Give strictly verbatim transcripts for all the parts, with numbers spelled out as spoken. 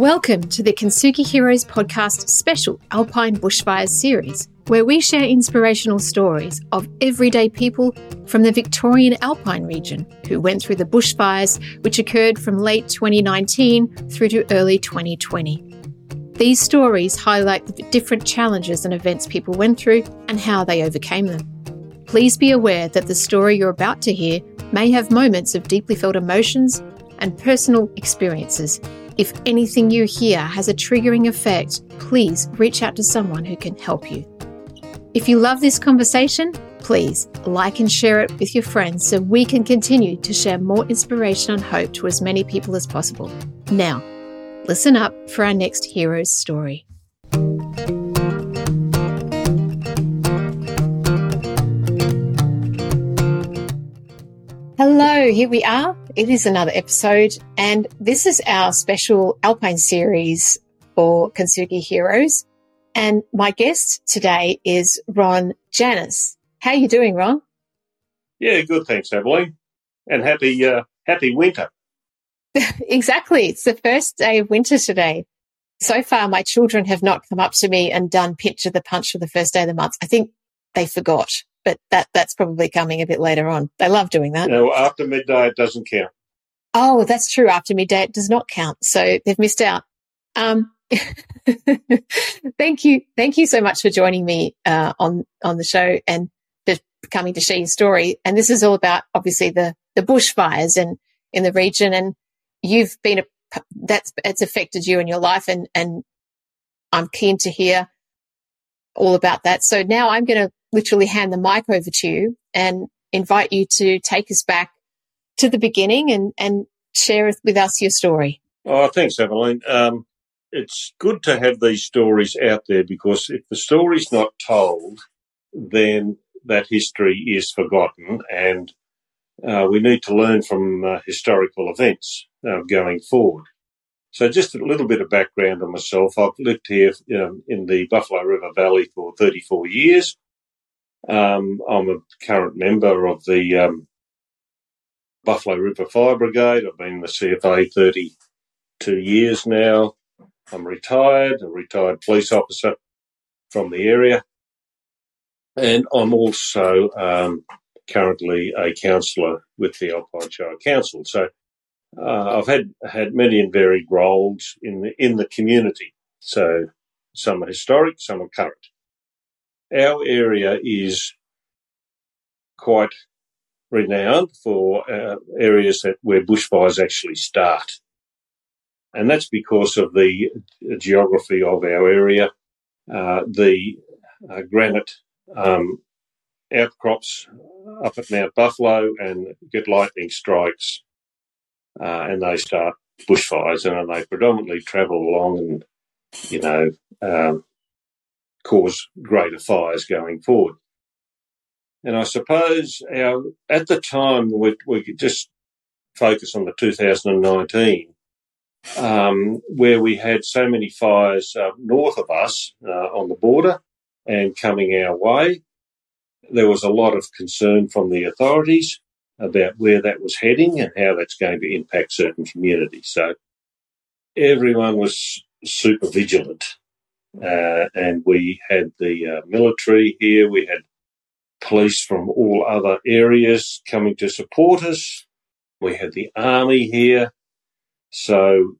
Welcome to the Kintsugi Heroes podcast special Alpine Bushfires series, where we share inspirational stories of everyday people from the Victorian Alpine region who went through the bushfires which occurred from late twenty nineteen through to early twenty twenty. These stories highlight the different challenges and events people went through and how they overcame them. Please be aware that the story you're about to hear may have moments of deeply felt emotions and personal experiences. If anything you hear has a triggering effect, please reach out to someone who can help you. If you love this conversation, please like and share it with your friends so we can continue to share more inspiration and hope to as many people as possible. Now, listen up for our next hero's story. Hello, here we are. It is another episode, and this is our special Alpine series for Kintsugi Heroes. And my guest today is Ron Janas. How are you doing, Ron? Yeah, good, thanks, Evelyn. And happy, uh, happy winter. Exactly. It's the first day of winter today. So far, my children have not come up to me and done picture the punch for the first day of the month. I think they forgot, but that that's probably coming a bit later on. They love doing that. No, after midday, it doesn't count. Oh, that's true. After midday, it does not count. So they've missed out. Um, thank you. Thank you so much for joining me uh, on, on the show and for coming to share your story. And this is all about, obviously, the, the bushfires and in the region. And you've been, a, that's, it's affected you in your life, and, and I'm keen to hear all about that. So now I'm going to literally hand the mic over to you and invite you to take us back to the beginning and, and share with us your story. Oh, thanks, Evelyn. Um, it's good to have these stories out there, because if the story's not told, then that history is forgotten, and Uh, we need to learn from uh, historical events uh, going forward. So just a little bit of background on myself. I've lived here um, in the Buffalo River Valley for thirty-four years. Um, I'm a current member of the um, Buffalo River Fire Brigade. I've been the C F A thirty-two years now. I'm retired, a retired police officer from the area. And I'm also Um, currently a councillor with the Alpine Shire Council. So uh, I've had, had many and varied roles in the, in the community. So some are historic, some are current. Our area is quite renowned for uh, areas that where bushfires actually start. And that's because of the geography of our area, uh, the uh, granite um outcrops up at Mount Buffalo, and get lightning strikes uh, and they start bushfires, and they predominantly travel along and, you know, um, cause greater fires going forward. And I suppose our, at the time, we, we could just focus on the two thousand nineteen, um, where we had so many fires uh, north of us uh, on the border and coming our way. There was a lot of concern from the authorities about where that was heading and how that's going to impact certain communities. So everyone was super vigilant. Uh, and we had the uh, military here. We had police from all other areas coming to support us. We had the army here. So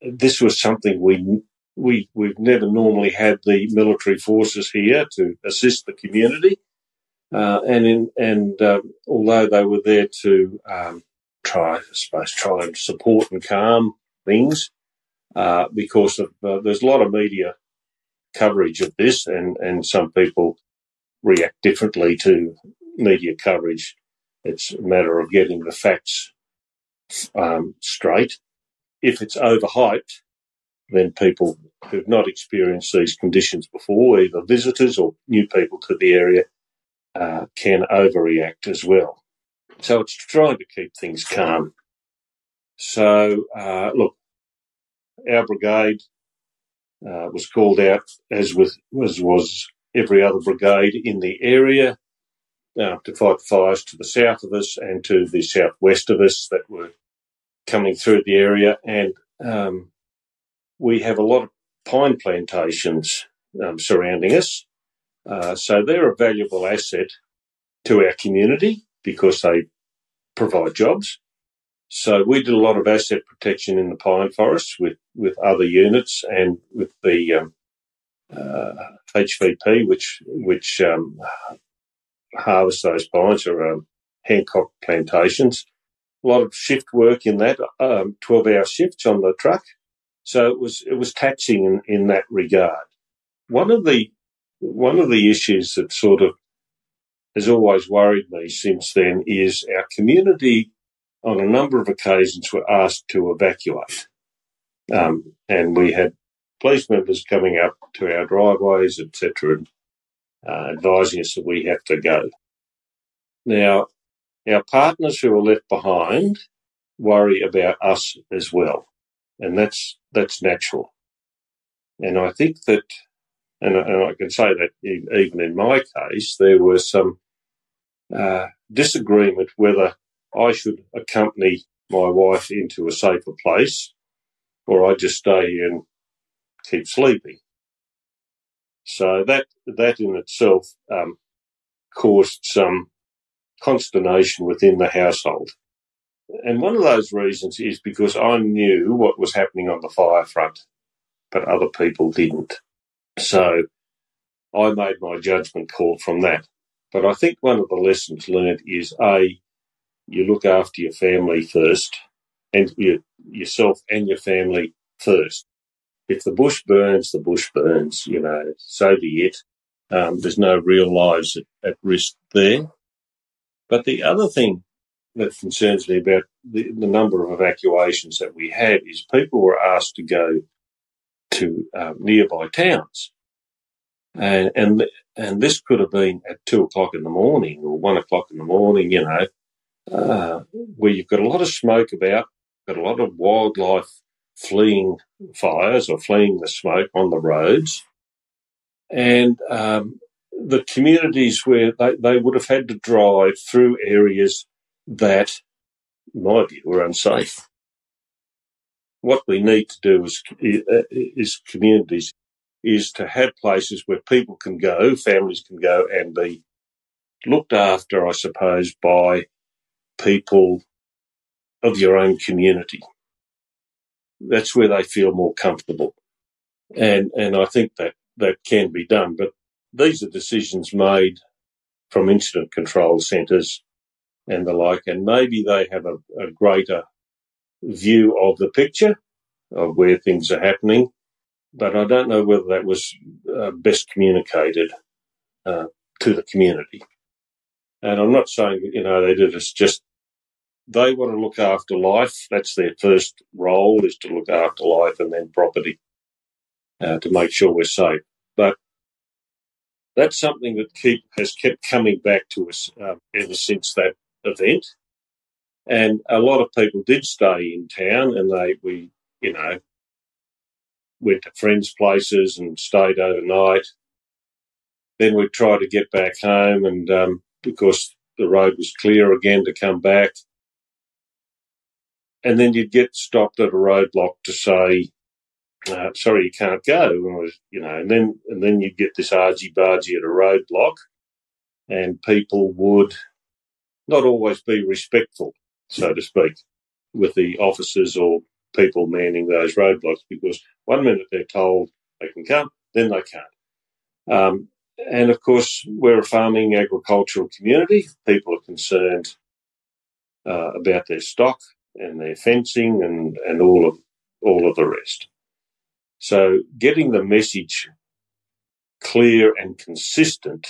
this was something we, we, we've never normally had the military forces here to assist the community. Uh, and in, and um, although they were there to um, try, I suppose, try and support and calm things, uh, because of uh, there's a lot of media coverage of this, and, and some people react differently to media coverage. It's a matter of getting the facts um, straight. If it's overhyped, then people who've not experienced these conditions before, either visitors or new people to the area, Uh, can overreact as well. So it's trying to keep things calm. So, uh, look, our brigade uh, was called out, as with, as was every other brigade in the area, uh, to fight fires to the south of us and to the southwest of us that were coming through the area. And um, we have a lot of pine plantations um, surrounding us. Uh, so they're a valuable asset to our community because they provide jobs. So we did a lot of asset protection in the pine forests with, with other units and with the um, uh, H V P, which which um, harvests those pines, or um, Hancock plantations. A lot of shift work in that, um, twelve-hour shifts on the truck. So it was it was taxing in, in that regard. One of the one of the issues that sort of has always worried me since then is our community on a number of occasions were asked to evacuate. Um, and we had police members coming up to our driveways, et cetera, uh, advising us that we have to go. Now, our partners who are left behind worry about us as well, and that's that's natural. And I think that, and I, and I can say that even in my case, there was some uh, disagreement whether I should accompany my wife into a safer place, or I just stay here and keep sleeping. So that that in itself um, caused some consternation within the household. And one of those reasons is because I knew what was happening on the fire front, but other people didn't. So I made my judgment call from that. But I think one of the lessons learned is, A, you look after your family first, and you, yourself and your family first. If the bush burns, the bush burns, you know, so be it. Um, there's no real lives at, at risk there. But the other thing that concerns me about the, the number of evacuations that we had is people were asked to go to um, nearby towns. And, and and this could have been at two o'clock in the morning or one o'clock in the morning, you know, uh, where you've got a lot of smoke about, got a lot of wildlife fleeing fires or fleeing the smoke on the roads. And um the communities where they, they would have had to drive through areas that, in my view, were unsafe. What we need to do is, is communities is to have places where people can go, families can go and be looked after, I suppose, by people of your own community. That's where they feel more comfortable. And and I think that that can be done. But these are decisions made from incident control centres and the like, and maybe they have a, a greater view of the picture of where things are happening, but I don't know whether that was uh, best communicated uh, to the community. And I'm not saying, you know, they did it, it's just they want to look after life. That's their first role, is to look after life and then property uh, to make sure we're safe. But that's something that keep has kept coming back to us um, ever since that event. And a lot of people did stay in town, and they we, you know, went to friends' places and stayed overnight. Then we tried to get back home, and um, because the road was clear again to come back. And then you'd get stopped at a roadblock to say, Uh, sorry, you can't go, and you know, and then and then you'd get this argy-bargy at a roadblock, and people would not always be respectful, so to speak, with the officers or people manning those roadblocks, because one minute they're told they can come, then they can't. Um, and, of course, we're a farming agricultural community. People are concerned uh, about their stock and their fencing and, and all of all of the rest. So getting the message clear and consistent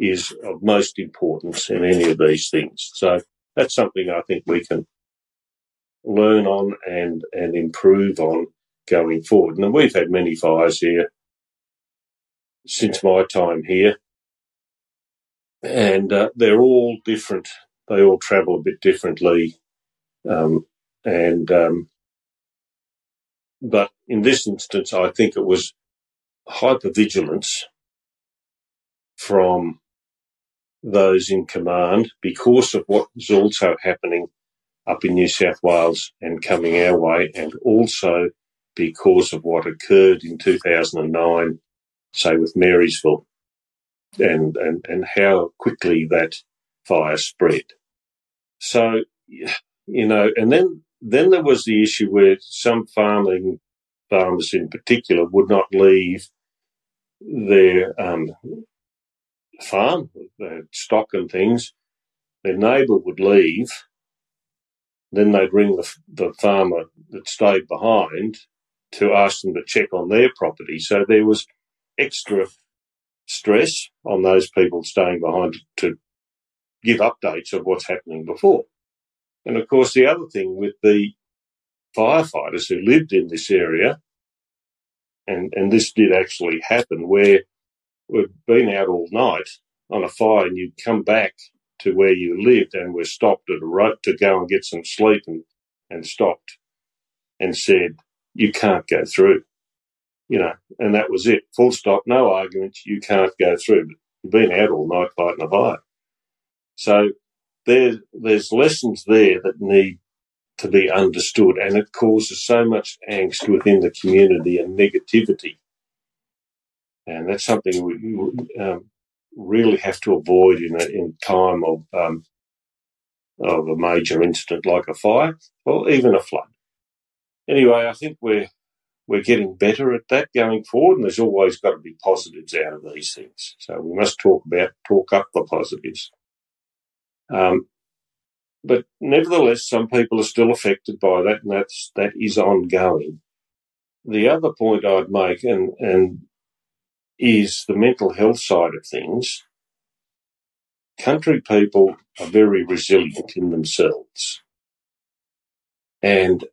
is of most importance in any of these things. So that's something I think we can learn on and, and improve on going forward. And we've had many fires here since my time here, and uh, they're all different. They all travel a bit differently, um, and um, but in this instance, I think it was hypervigilance from those in command because of what was also happening up in New South Wales and coming our way, and also because of what occurred in two thousand nine, say with Marysville, and, and, and how quickly that fire spread. So, you know, and then, then there was the issue where some farming farmers in particular would not leave their um, farm, their stock and things. Their neighbour would leave. Then they'd ring the, the farmer that stayed behind to ask them to check on their property. So there was extra stress on those people staying behind to give updates of what's happening before. And, of course, the other thing with the firefighters who lived in this area, and, and this did actually happen, where we'd been out all night on a fire and you'd come back to where you lived and were stopped at a road to go and get some sleep and, and stopped and said, you can't go through, you know, and that was it. Full stop, no arguments, you can't go through. But you've been out all night fighting a fire. So there, there's lessons there that need to be understood, and it causes so much angst within the community and negativity. And that's something we um, really have to avoid in a, in time of um, of a major incident like a fire or even a flood. Anyway, I think we're we're getting better at that going forward, and there's always got to be positives out of these things. So we must talk about talk up the positives. Um, but nevertheless, some people are still affected by that, and that's that is ongoing. The other point I'd make, and and is the mental health side of things. Country people are very resilient in themselves. And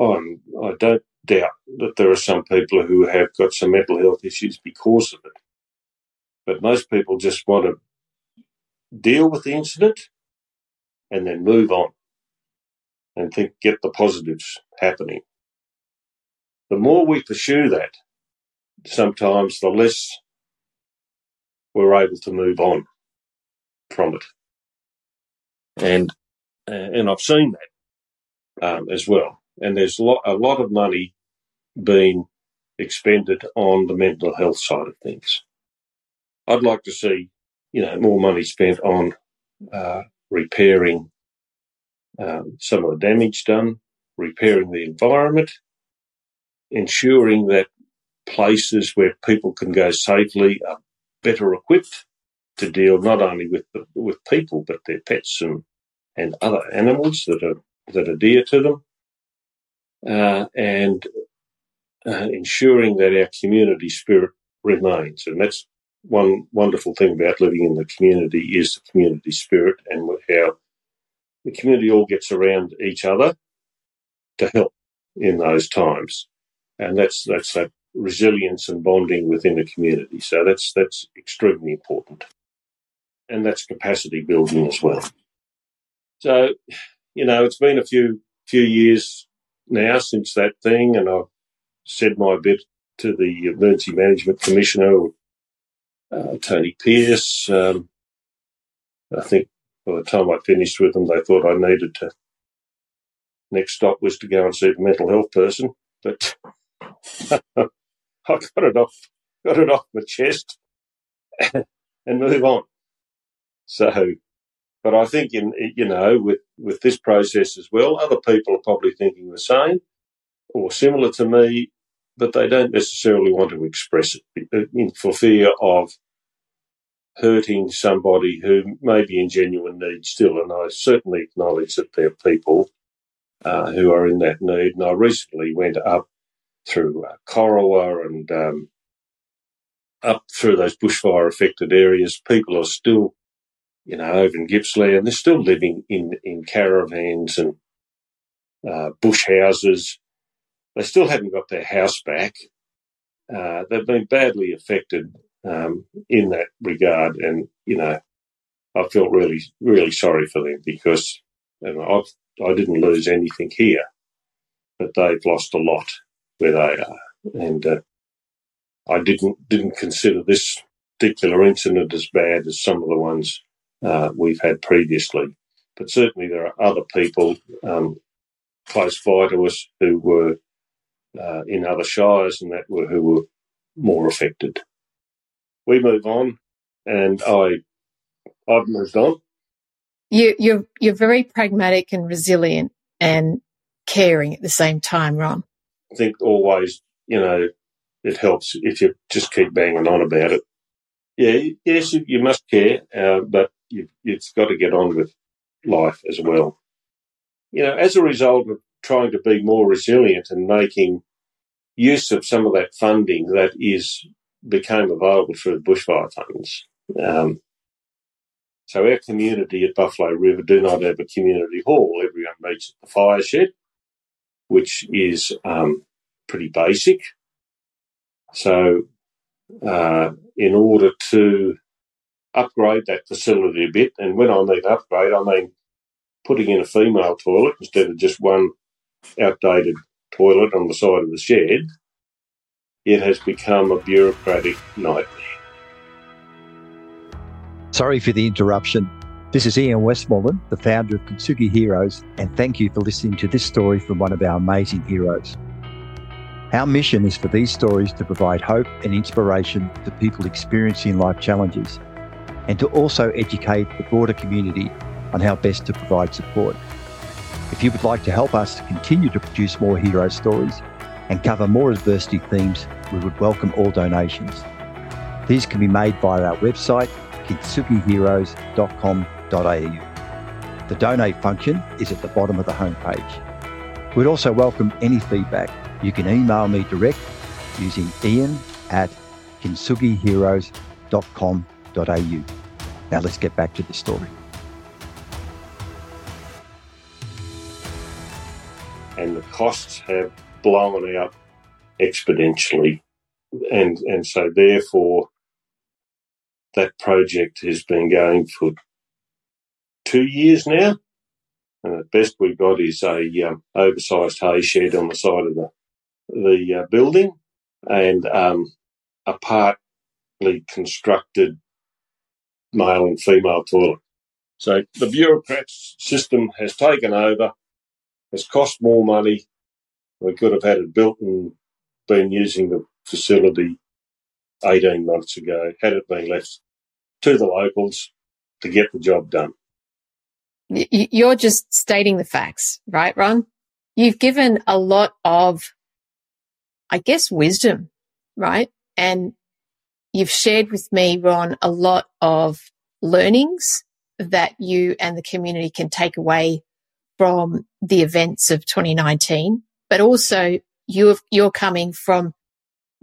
I'm, I don't doubt that there are some people who have got some mental health issues because of it. But most people just want to deal with the incident and then move on and think, get the positives happening. The more we pursue that, sometimes the less we're able to move on from it. And and I've seen that um, as well. And there's lo- a lot of money being expended on the mental health side of things. I'd like to see, you know, more money spent on uh, repairing uh, some of the damage done, repairing the environment, ensuring that places where people can go safely are better equipped to deal not only with the, with people but their pets and, and other animals that are that are dear to them, uh, and uh, ensuring that our community spirit remains. And that's one wonderful thing about living in the community is the community spirit and how the community all gets around each other to help in those times. And that's that's that. resilience and bonding within a community. So that's that's extremely important. And that's capacity building as well. So, you know, it's been a few few years now since that thing, and I've said my bit to the Emergency Management Commissioner, uh, Tony Pierce. Um, I think by the time I finished with them, they thought I needed to. Next stop was to go and see the mental health person, but I got it off, got it off my chest, and move on. So, but I think in you know with, with this process as well, other people are probably thinking the same or similar to me, but they don't necessarily want to express it for fear of hurting somebody who may be in genuine need still. And I certainly acknowledge that there are people uh, who are in that need. And I recently went up through uh, Corowa and um, up through those bushfire-affected areas. People are still, you know, over in Gippsland, they're still living in, in caravans and uh, bush houses. They still haven't got their house back. Uh, they've been badly affected um, in that regard, and, you know, I felt really, really sorry for them because you know, I I didn't lose anything here, but they've lost a lot where they are, and uh, I didn't didn't consider this particular incident as bad as some of the ones uh, we've had previously. But certainly there are other people um, close by to us who were uh, in other shires and that were who were more affected. We move on, and I, I've moved on. You, you're you're very pragmatic and resilient and caring at the same time, Ron. I think always, you know, it helps if you just keep banging on about it. Yeah, yes, you, you must care, uh, but you've, you've got to get on with life as well. You know, as a result of trying to be more resilient and making use of some of that funding that is became available through the bushfire funds. Um, so our community at Buffalo River do not have a community hall. Everyone meets at the fire shed, which is um, pretty basic. So uh, in order to upgrade that facility a bit, and when I mean upgrade, I mean putting in a female toilet instead of just one outdated toilet on the side of the shed, it has become a bureaucratic nightmare. Sorry for the interruption. This is Ian Westmoreland, the founder of Kintsugi Heroes, and thank you for listening to this story from one of our amazing heroes. Our mission is for these stories to provide hope and inspiration to people experiencing life challenges, and to also educate the broader community on how best to provide support. If you would like to help us to continue to produce more hero stories and cover more adversity themes, we would welcome all donations. These can be made via our website, kintsugi heroes dot com dot a u. The donate function is at the bottom of the homepage. We'd also welcome any feedback. You can email me direct using ian at kintsugi heroes dot com dot a u. Now let's get back to the story. And the costs have blown out exponentially. And and so therefore that project has been going for two years now. And the best we've got is a um, oversized hay shed on the side of the, the uh, building and um, a partly constructed male and female toilet. So the bureaucrat system has taken over. It's cost more money. We could have had it built and been using the facility eighteen months ago, had it been left to the locals to get the job done. You're just stating the facts, right, Ron? You've given a lot of, I guess, wisdom, right? And you've shared with me, Ron, a lot of learnings that you and the community can take away from the events of twenty nineteen, but also you have, you're coming from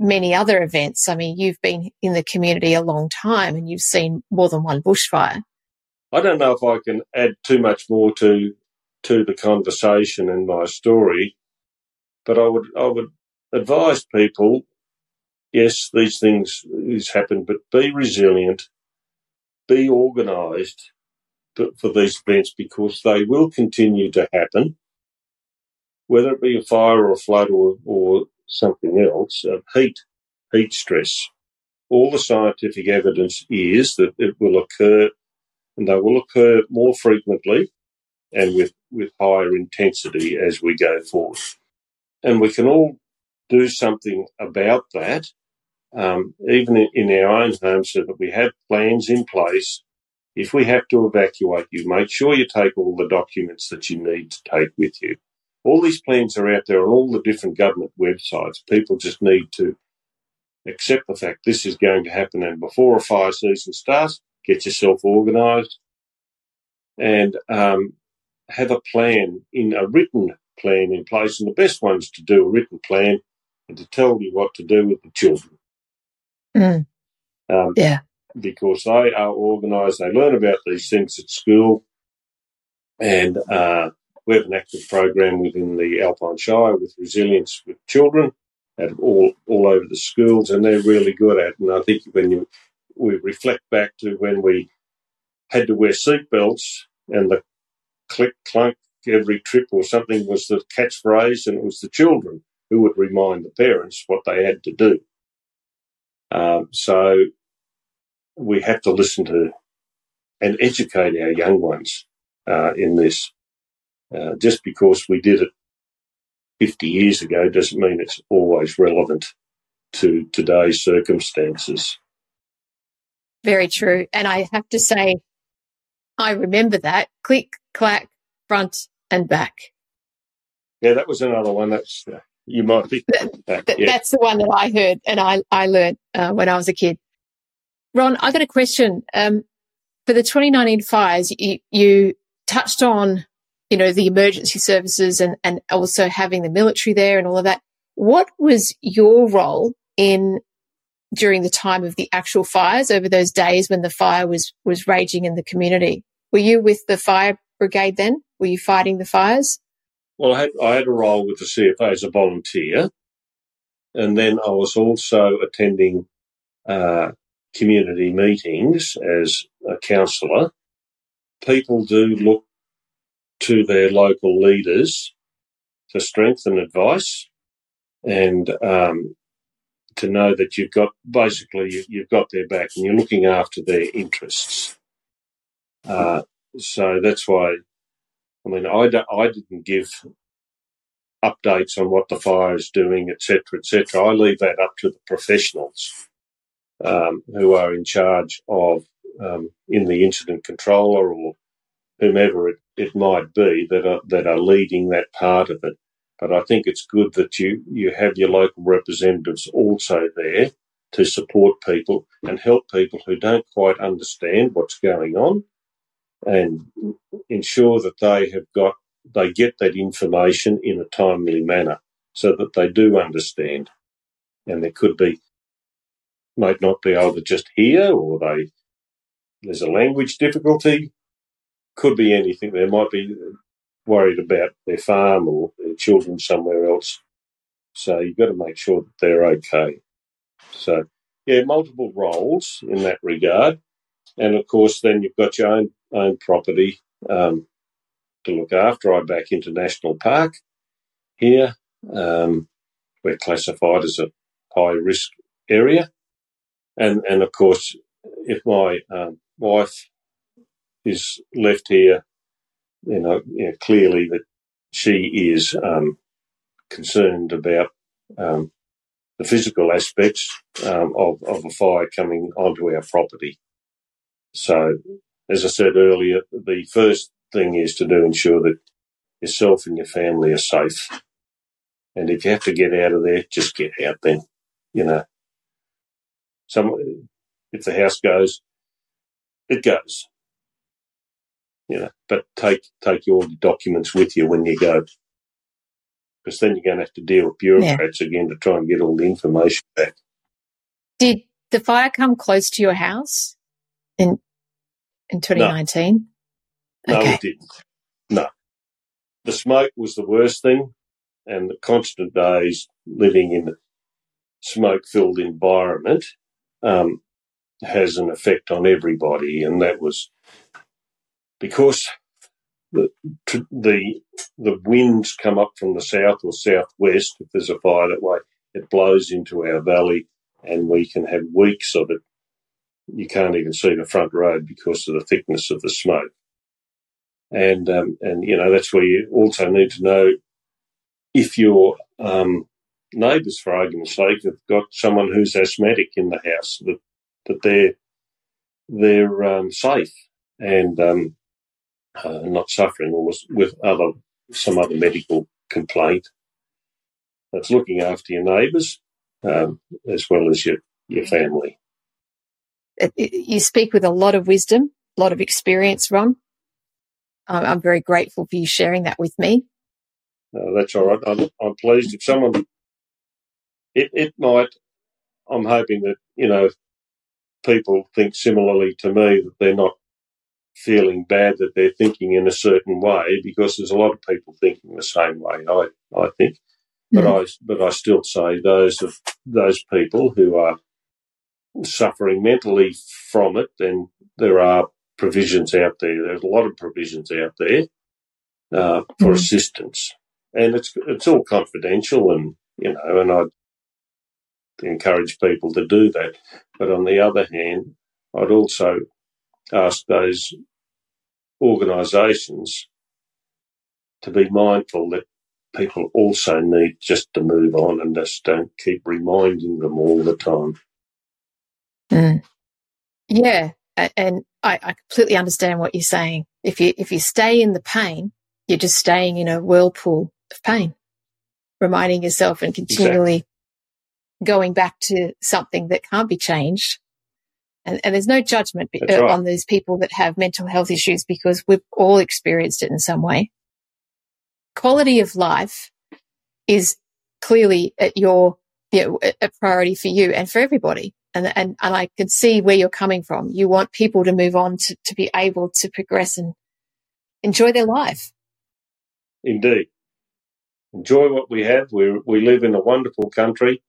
many other events. I mean, you've been in the community a long time and you've seen more than one bushfire. I don't know if I can add too much more to to the conversation and my story, but I would I would advise people, yes, these things these happen, but be resilient, be organised for these events, because they will continue to happen, whether it be a fire or a flood or, or something else, uh, heat, heat stress. All the scientific evidence is that it will occur, and they will occur more frequently and with, with higher intensity as we go forward. And we can all do something about that, um, even in, in our own homes, so that we have plans in place. If we have to evacuate you, make sure you take all the documents that you need to take with you. All these plans are out there on all the different government websites. People just need to accept the fact this is going to happen, and before a fire season starts, get yourself organised and um, have a plan, in a written plan in place. And the best one's to do a written plan and to tell you what to do with the children. Mm. Um, yeah. Because they are organised, they learn about these things at school, and uh, we have an active program within the Alpine Shire with resilience with children at all all over the schools, and they're really good at it. And I think when you, we reflect back to when we had to wear seatbelts and the click, clunk every trip or something was the catchphrase, and it was the children who would remind the parents what they had to do. Um, so... We have to listen to and educate our young ones uh, in this. Uh, just because we did it fifty years ago doesn't mean it's always relevant to today's circumstances. Very true. And I have to say, I remember that. Click, clack, front and back. Yeah, that was another one. That's uh, you might be. That, that, yeah. That's the one that I heard and I, I learned uh, when I was a kid. Ron, I got a question. Um, for the twenty nineteen fires, you, you touched on, you know, the emergency services and, and also having the military there and all of that. What was your role in during the time of the actual fires, over those days when the fire was, was raging in the community? Were you with the fire brigade then? Were you fighting the fires? Well, I had, I had a role with the C F A as a volunteer, and then I was also attending uh, community meetings as a counsellor. People do look to their local leaders for strength and advice, and um, to know that you've got, basically, you've got their back and you're looking after their interests. Uh, so that's why, I mean, I, don't, I didn't give updates on what the fire is doing, et cetera, et cetera. I leave that up to the professionals um, who are in charge of, um, in the incident controller or whomever it, it might be that are, that are leading that part of it. But I think it's good that you, you have your local representatives also there to support people and help people who don't quite understand what's going on, and ensure that they have got they get that information in a timely manner so that they do understand. And there could be, might not be able to just hear, or they there's a language difficulty, could be anything. There might be worried about their farm or their children somewhere else. So you've got to make sure that they're okay. So, yeah, multiple roles in that regard. And, of course, then you've got your own, own property um, to look after. I back into National Park here. Um, we're classified as a high-risk area. And, and of course, if my um, wife is left here, you know, you know, clearly that she is um, concerned about um, the physical aspects um, of, of a fire coming onto our property. So, as I said earlier, the first thing is to do ensure that yourself and your family are safe. And if you have to get out of there, just get out then, you know. Some, if the house goes, it goes. You know, but take take your documents with you when you go, because then you're going to have to deal with bureaucrats yeah. again to try and get all the information back. Did the fire come close to your house in in twenty nineteen? No, okay. No, it didn't. No. The smoke was the worst thing, and the constant days living in a smoke-filled environment um, has an effect on everybody, and that was... Because the, the the winds come up from the south or southwest, if there's a fire that way, it blows into our valley and we can have weeks of it. You can't even see the front road because of the thickness of the smoke. And, um, and you know, that's where you also need to know if your um, neighbours, for argument's sake, have got someone who's asthmatic in the house, that, that they're, they're um, safe and... Um, Uh, not suffering or was with other some other medical complaint. That's looking after your neighbours um, as well as your, your family. You speak with a lot of wisdom, a lot of experience, Ron. I'm very grateful for you sharing that with me. No, that's all right. I'm, I'm pleased if someone... It, it might... I'm hoping that, you know, people think similarly to me, that they're not feeling bad that they're thinking in a certain way, because there's a lot of people thinking the same way, I I think. But mm. I but I still say those of those people who are suffering mentally from it, then there are provisions out there. There's a lot of provisions out there uh, for mm. assistance, and it's it's all confidential, and you know, and I encourage people to do that. But on the other hand, I'd also ask those organisations to be mindful that people also need just to move on and just don't keep reminding them all the time. Mm. Yeah, and I, I completely understand what you're saying. If you if you stay in the pain, you're just staying in a whirlpool of pain, reminding yourself and continually exactly. going back to something that can't be changed. And, and there's no judgment That's on right. these people that have mental health issues, because we've all experienced it in some way. Quality of life is clearly at your, you know, a priority for you and for everybody. And, and, and I can see where you're coming from. You want people to move on to, to be able to progress and enjoy their life. Indeed. Enjoy what we have. We we live in a wonderful country,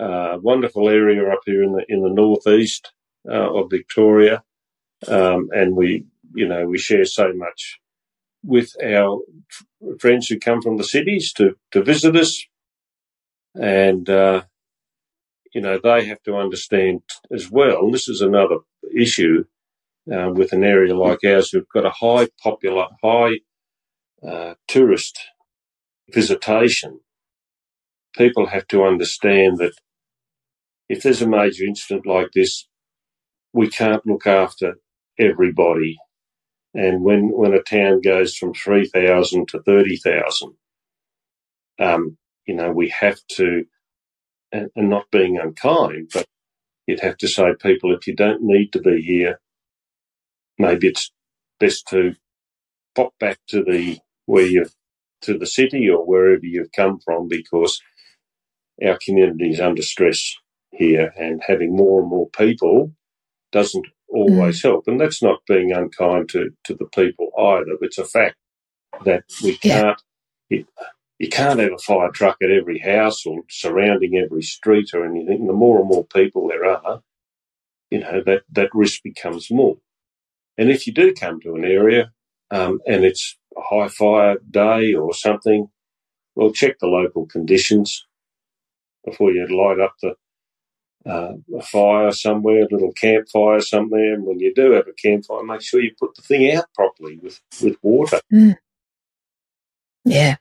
uh, wonderful area up here in the in the northeast uh, of Victoria, um, and we you know we share so much with our f- friends who come from the cities to, to visit us, and uh, you know they have to understand as well. And this is another issue uh, with an area like ours. We've got a high popular, high uh, tourist visitation. People have to understand that if there's a major incident like this, we can't look after everybody. And when, when a town goes from three thousand to thirty thousand, um, you know, we have to, and, and not being unkind, but you'd have to say, people, if you don't need to be here, maybe it's best to pop back to the where you've to the city or wherever you've come from, because our community is under stress here, and having more and more people doesn't always mm. help. And that's not being unkind to, to the people either. It's a fact that we can't, yeah. you, you can't have a fire truck at every house or surrounding every street or anything. The more and more people there are, you know, that, that risk becomes more. And if you do come to an area um, and it's a high fire day or something, well, check the local conditions before you light up the uh, a fire somewhere, a little campfire somewhere. And when you do have a campfire, make sure you put the thing out properly with, with water. Mm. Yeah.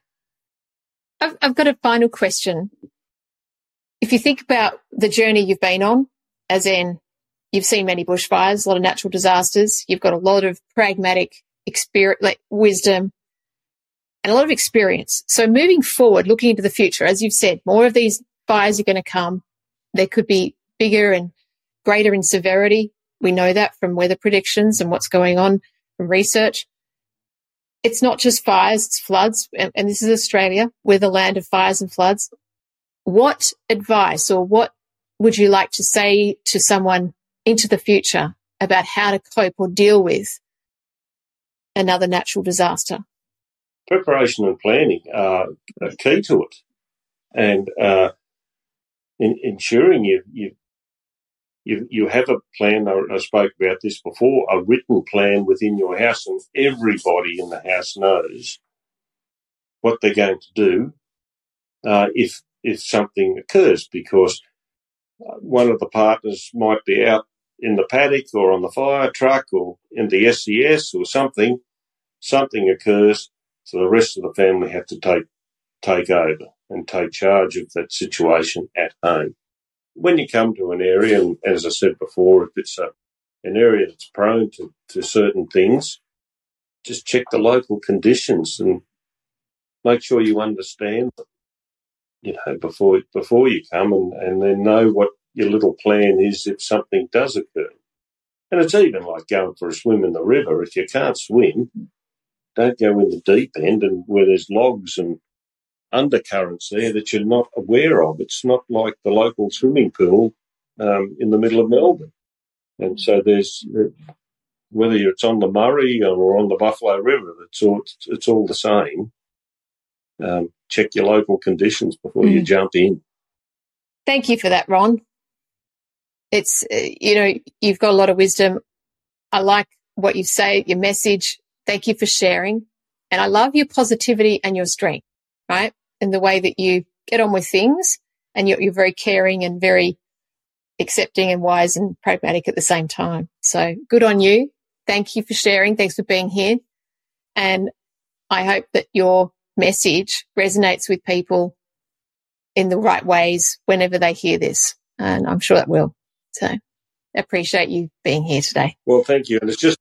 I've, I've got a final question. If you think about the journey you've been on, as in you've seen many bushfires, a lot of natural disasters, you've got a lot of pragmatic experience, like wisdom, and a lot of experience. So moving forward, looking into the future, as you've said, more of these fires are going to come. They could be bigger and greater in severity. We know that from weather predictions and what's going on from research. It's not just fires, it's floods. And, and this is Australia. We're the land of fires and floods. What advice or what would you like to say to someone into the future about how to cope or deal with another natural disaster? Preparation and planning are key to it, and uh, in, ensuring you, you you you have a plan. I, I spoke about this before, a written plan within your house, and everybody in the house knows what they're going to do uh, if if something occurs, because one of the partners might be out in the paddock or on the fire truck or in the S E S or something, something occurs, so the rest of the family have to take take over and take charge of that situation at home. When you come to an area, and as I said before, if it's a, an area that's prone to, to certain things, just check the local conditions and make sure you understand them, you know, before, before you come, and, and then know what your little plan is if something does occur. And it's even like going for a swim in the river. If you can't swim, don't go in the deep end and where there's logs and undercurrents there that you're not aware of. It's not like the local swimming pool um, in the middle of Melbourne. And so there's, whether it's on the Murray or on the Buffalo River, it's all, it's all the same. Um, check your local conditions before mm. you jump in. Thank you for that, Ron. It's, you know, you've got a lot of wisdom. I like what you say, your message. Thank you for sharing. And I love your positivity and your strength, right? And the way that you get on with things, and you're, you're very caring and very accepting and wise and pragmatic at the same time. So good on you. Thank you for sharing. Thanks for being here. And I hope that your message resonates with people in the right ways whenever they hear this, and I'm sure it will. So appreciate you being here today. Well, thank you. And it's just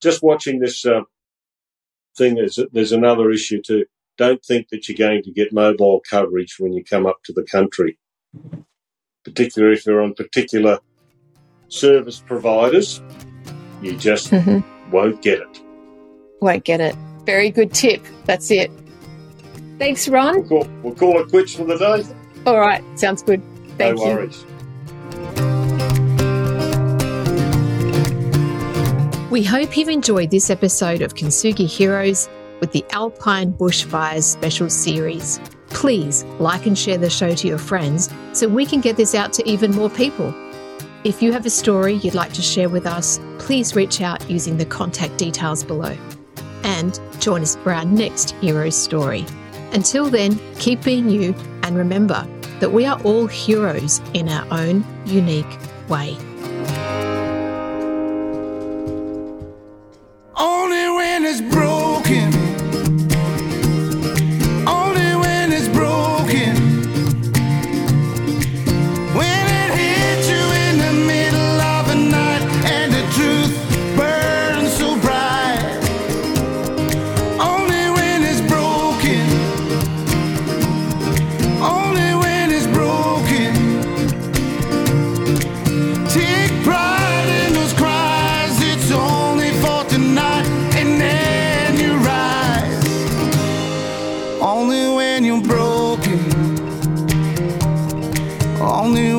just watching this uh, thing, is, there's another issue too. Don't think that you're going to get mobile coverage when you come up to the country, particularly if you're on particular service providers. You just mm-hmm. won't get it. Won't get it. Very good tip. That's it. Thanks, Ron. We'll call, we'll call it quits for the day. All right. Sounds good. Thank you. No worries. We hope you've enjoyed this episode of Kintsugi Heroes with the Alpine Bushfires Special Series. Please like and share the show to your friends so we can get this out to even more people. If you have a story you'd like to share with us, please reach out using the contact details below. And join us for our next hero story. Until then, keep being you, and remember that we are all heroes in our own unique way. Only when it's broken, only when it's broken, when it hits you in the middle of the night and the truth burns so bright, only when it's broken, only when it's broken, take pride. Only